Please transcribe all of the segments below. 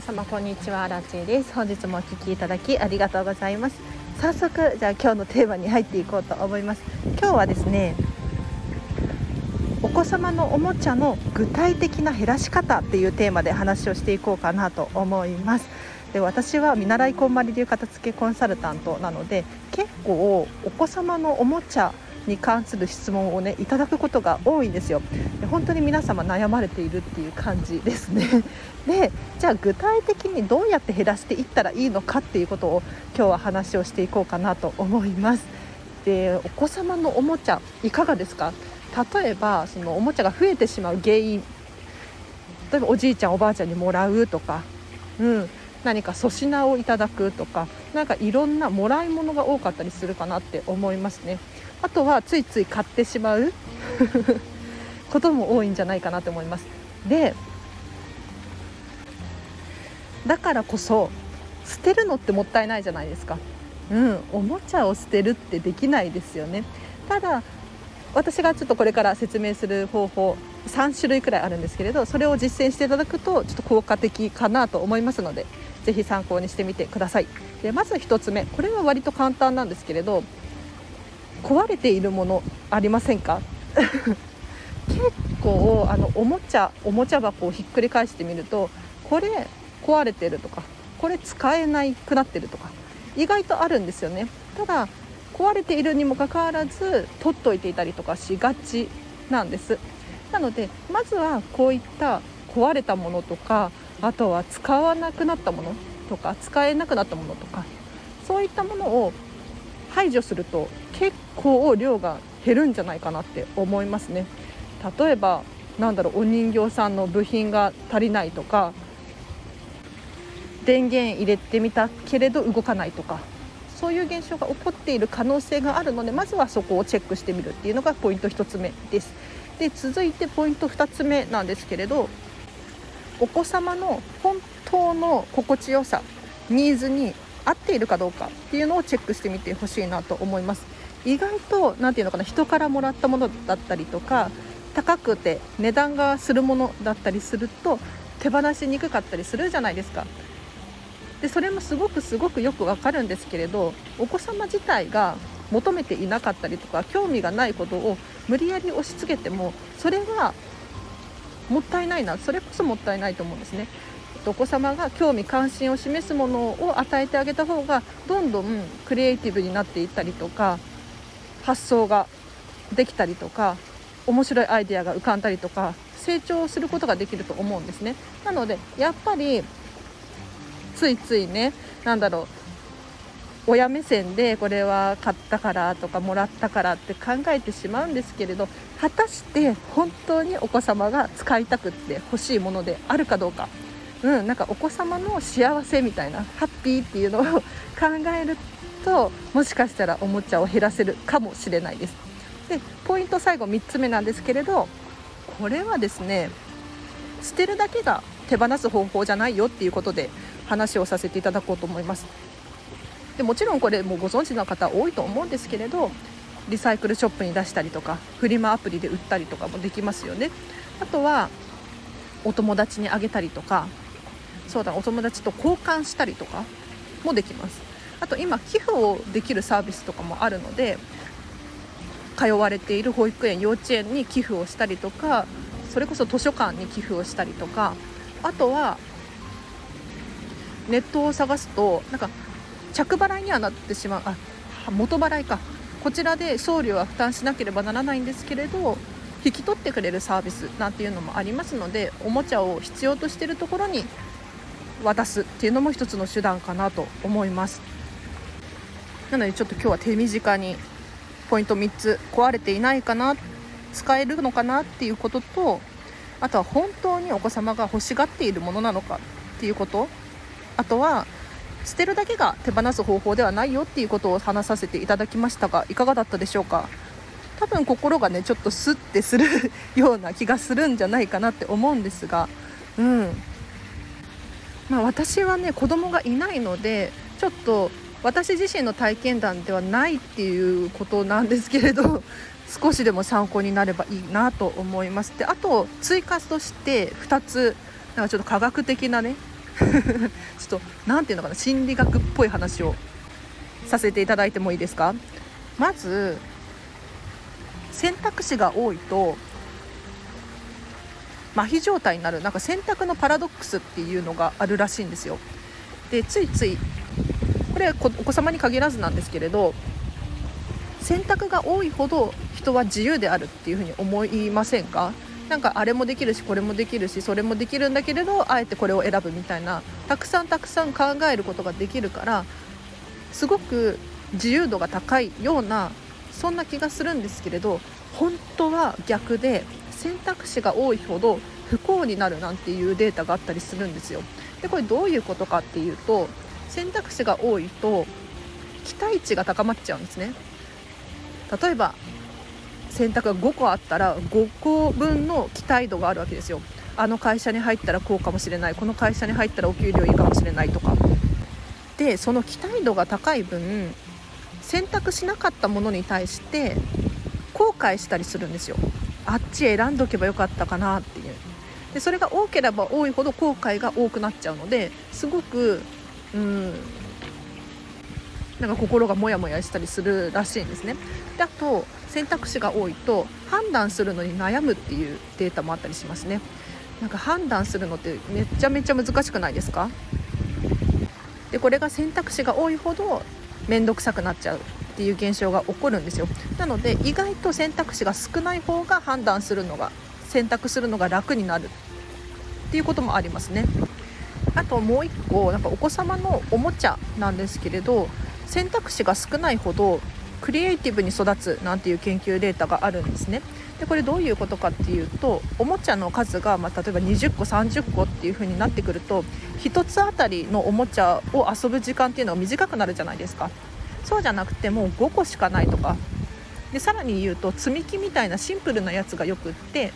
皆様こんにちは、ラチェです。本日もお聞きいただきありがとうございます。早速じゃあ今日のテーマに入っていこうと思います。今日はですね、お子様のおもちゃの具体的な減らし方っていうテーマで話をしていこうかなと思います。で、私は見習いこんまり流片付けコンサルタントなので、結構お子様のおもちゃに関する質問をね、いただくことが多いんですよ。で、本当に皆様悩まれているっていう感じですね。で、じゃあ具体的にどうやって減らしていったらいいのかっていうことを今日は話をしていこうかなと思います。で、お子様のおもちゃいかがですか？例えばそのおもちゃが増えてしまう原因、例えばおじいちゃんおばあちゃんにもらうとか、何か粗品をいただくとか、なんかいろんなもらい物が多かったりするかなって思いますね。あとはついつい買ってしまうことも多いんじゃないかなと思います。で、だからこそ捨てるのってもったいないじゃないですか。おもちゃを捨てるってできないですよね。ただ私がちょっとこれから説明する方法3種類くらいあるんですけれど、それを実践していただくとちょっと効果的かなと思いますので、ぜひ参考にしてみてください。で、まず1つ目、これは割と簡単なんですけれど、壊れているものありませんか？結構おもちゃ箱をひっくり返してみると、これ壊れてるとか、これ使えなくなってるとか意外とあるんですよね。ただ壊れているにもかかわらず取っといていたりとかしがちなんです。なのでまずはこういった壊れたものとか、あとは使わなくなったものとか使えなくなったものとか、そういったものを排除すると結構量が減るんじゃないかなって思いますね。例えばお人形さんの部品が足りないとか、電源入れてみたけれど動かないとか、そういう現象が起こっている可能性があるので、まずはそこをチェックしてみるっていうのがポイント1つ目です。で、続いてポイント2つ目なんですけれど、お子様の本当の心地よさ、ニーズに合っているかどうかっていうのをチェックしてみてほしいなと思います。意外と人からもらったものだったりとか、高くて値段がするものだったりすると手放しにくかったりするじゃないですか。で、それもすごくよくわかるんですけれど、お子様自体が求めていなかったりとか興味がないことを無理やり押し付けても、それはもったいないな、それこそもったいないと思うんですね。お子様が興味関心を示すものを与えてあげた方が、どんどんクリエイティブになっていったりとか、発想ができたりとか、面白いアイデアが浮かんだりとか、成長することができると思うんですね。なのでやっぱりついついね、親目線でこれは買ったからとかもらったからって考えてしまうんですけれど、果たして本当にお子様が使いたくって欲しいものであるかどうか、お子様の幸せみたいな、ハッピーっていうのを考えると、もしかしたらおもちゃを減らせるかもしれないです。で、ポイント最後3つ目なんですけれど、これはですね、捨てるだけが手放す方法じゃないよっていうことで話をさせていただこうと思います。で、もちろんこれもうご存知の方多いと思うんですけれど、リサイクルショップに出したりとか、フリマアプリで売ったりとかもできますよね。あとはお友達にあげたりとか、お友達と交換したりとかもできます。あと今寄付をできるサービスとかもあるので、通われている保育園幼稚園に寄付をしたりとか、それこそ図書館に寄付をしたりとか、あとはネットを探すと着払いにはなってしまう、元払いか、こちらで送料は負担しなければならないんですけれど、引き取ってくれるサービスなんていうのもありますので、おもちゃを必要としているところに渡すっていうのも一つの手段かなと思います。なのでちょっと今日は手短にポイント3つ、壊れていないかな、使えるのかなっていうことと、あとは本当にお子様が欲しがっているものなのかっていうこと、あとは捨てるだけが手放す方法ではないよっていうことを話させていただきましたが、いかがだったでしょうか？多分心がね、ちょっとスッてするような気がするんじゃないかなって思うんですが、私はね、子供がいないので、ちょっと私自身の体験談ではないっていうことなんですけれど、少しでも参考になればいいなと思います。で、あと追加として2つちょっと科学的なね、ちょっとなんていうのかな、心理学っぽい話をさせていただいてもいいですか。まず選択肢が多いと麻痺状態になる、なんか選択のパラドックスっていうのがあるらしいんですよ。でついついこれはお子様に限らずなんですけれど、選択が多いほど人は自由であるっていうふうに思いませんか。なんかあれもできるしこれもできるしそれもできるんだけれど、あえてこれを選ぶみたいな、たくさん考えることができるからすごく自由度が高いような、そんな気がするんですけれど、本当は逆で選択肢が多いほど不幸になるなんていうデータがあったりするんですよ。でこれどういうことかっていうと、選択肢が多いと期待値が高まっちゃうんですね。例えば選択が5個あったら5個分の期待度があるわけですよ。あの会社に入ったらこうかもしれない、この会社に入ったらお給料いいかもしれないとかで、その期待度が高い分選択しなかったものに対して後悔したりするんですよ。あっち選んどけばよかったかなっていう。でそれが多ければ多いほど後悔が多くなっちゃうので、すごくなんか心がモヤモヤしたりするらしいんですね。であと選択肢が多いと判断するのに悩むっていうデータもあったりしますね。なんか判断するのってめちゃめちゃ難しくないですか。でこれが選択肢が多いほど面倒くさくなっちゃうっていう現象が起こるんですよ。なので意外と選択肢が少ない方が判断するのが、選択するのが楽になるっていうこともありますね。あともう一個、なんかお子様のおもちゃなんですけれど、選択肢が少ないほどクリエイティブに育つなんていう研究データがあるんですね。でこれどういうことかっていうと、おもちゃの数が、例えば20個30個っていう風になってくると、1つあたりのおもちゃを遊ぶ時間っていうのが短くなるじゃないですか。そうじゃなくてもう5個しかないとかで、さらに言うと積み木みたいなシンプルなやつがよくって、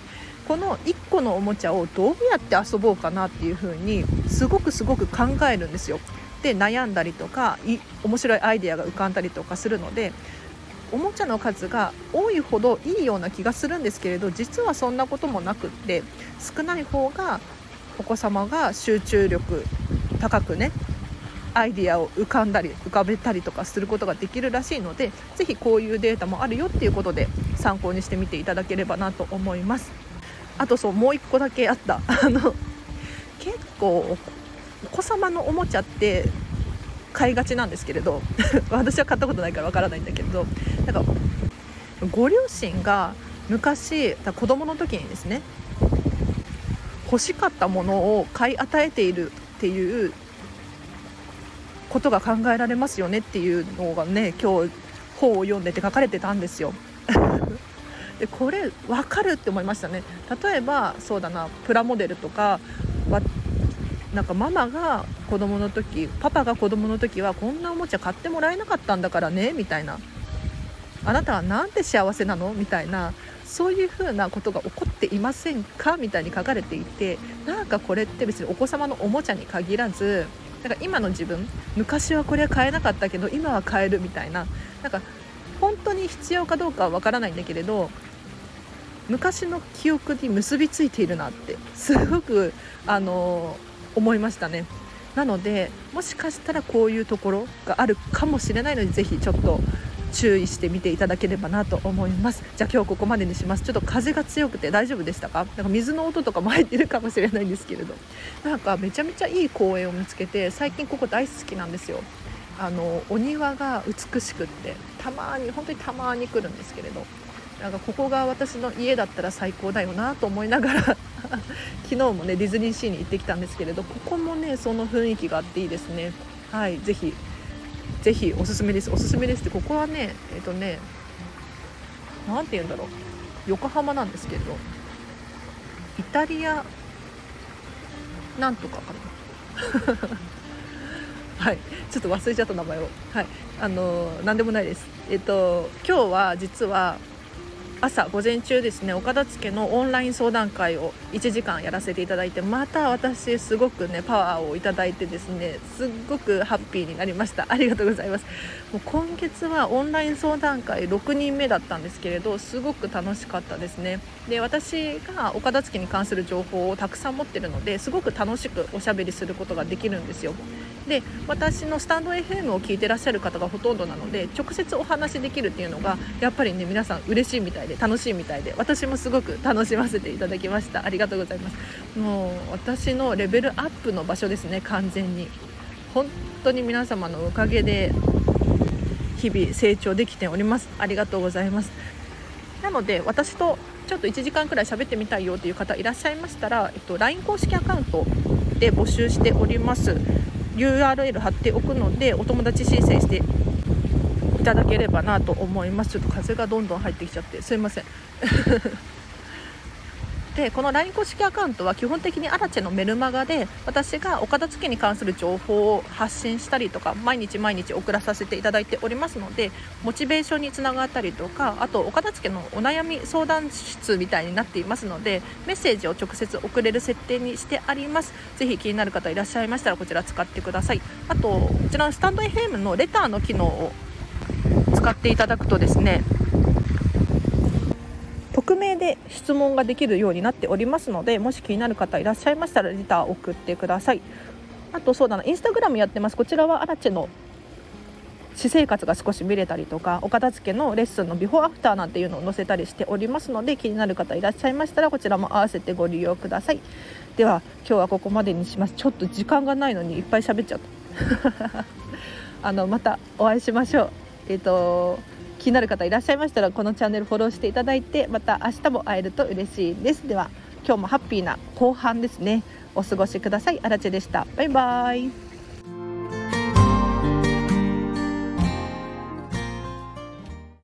この1個のおもちゃをどうやって遊ぼうかなっていう風にすごく考えるんですよ。で悩んだりとか面白いアイデアが浮かんだりとかするので、おもちゃの数が多いほどいいような気がするんですけれど、実はそんなこともなくって、少ない方がお子様が集中力高くね、アイデアを浮かべたりとかすることができるらしいので、ぜひこういうデータもあるよっていうことで参考にしてみていただければなと思います。あともう一個だけあった。結構お子様のおもちゃって買いがちなんですけれど私は買ったことないからわからないんだけれど、なんかご両親が昔子供の時にですね、欲しかったものを買い与えているっていうことが考えられますよねっていうのがね、今日本を読んでて書かれてたんですよでこれわかるって思いましたね。例えばそうだな、プラモデルとか、なんかママが子供の時、パパが子供の時はこんなおもちゃ買ってもらえなかったんだからねみたいな、あなたはなんて幸せなのみたいな、そういうふうなことが起こっていませんかみたいに書かれていて、なんかこれって別にお子様のおもちゃに限らず、なんか今の自分、昔はこれは買えなかったけど今は買えるみたいな、なんか本当に必要かどうかはわからないんだけれど、昔の記憶に結びついているなってすごく思いましたね。なのでもしかしたらこういうところがあるかもしれないので、ぜひちょっと注意してみていただければなと思います。じゃあ今日ここまでにします。ちょっと風が強くて大丈夫でしたか。なんか水の音とかも入ってるかもしれないんですけれど、なんかめちゃめちゃいい公園を見つけて、最近ここ大好きなんですよ。お庭が美しくって、本当にたまに来るんですけれど、なんかここが私の家だったら最高だよなと思いながら昨日もねディズニーシーに行ってきたんですけれど、ここもねその雰囲気があっていいですね。はい、ぜひおすすめですって。ここはねなんて言うんだろう、横浜なんですけれど、イタリアなんとかかなはい、ちょっと忘れちゃった名前を。はい、なんでもないです。今日は実は朝午前中ですね、お片付けのオンライン相談会を1時間やらせていただいて、また私すごくねパワーをいただいてですね、すっごくハッピーになりました。ありがとうございます。もう今月はオンライン相談会6人目だったんですけれど、すごく楽しかったですね。で、私がお片付けに関する情報をたくさん持ってるので、すごく楽しくおしゃべりすることができるんですよ。で、私のスタンド FM を聞いてらっしゃる方がほとんどなので、直接お話しできるっていうのがやっぱりね皆さん嬉しいみたいで楽しいみたいで、私もすごく楽しませていただきました。ありがとうございます。もう私のレベルアップの場所ですね。完全に本当に皆様のおかげで日々成長できております。ありがとうございます。なので私とちょっと1時間くらい喋ってみたいよという方いらっしゃいましたら、LINE 公式アカウントで募集しております。URL 貼っておくので、お友達申請していただければなと思います。ちょっと風がどんどん入ってきちゃってすいませんで、この LINE 公式アカウントは基本的にアラチェのメルマガで、私がお片付けに関する情報を発信したりとか、毎日送らさせていただいておりますので、モチベーションにつながったりとか、あとお片付けのお悩み相談室みたいになっていますので、メッセージを直接送れる設定にしてあります。ぜひ気になる方いらっしゃいましたらこちら使ってください。あとこちらのスタンド FM のレターの機能を使っていただくとですね、匿名で質問ができるようになっておりますので、もし気になる方いらっしゃいましたらレターを送ってください。あとそうだな、インスタグラムやってます。こちらはアラチェの私生活が少し見れたりとか、お片付けのレッスンのビフォーアフターなんていうのを載せたりしておりますので、気になる方いらっしゃいましたらこちらも合わせてご利用ください。では今日はここまでにします。ちょっと時間がないのにいっぱい喋っちゃったまたお会いしましょう。気になる方いらっしゃいましたらこのチャンネルフォローしていただいて、また明日も会えると嬉しいです。では今日もハッピーな後半ですね、お過ごしください。アラチェでした。バイバイ。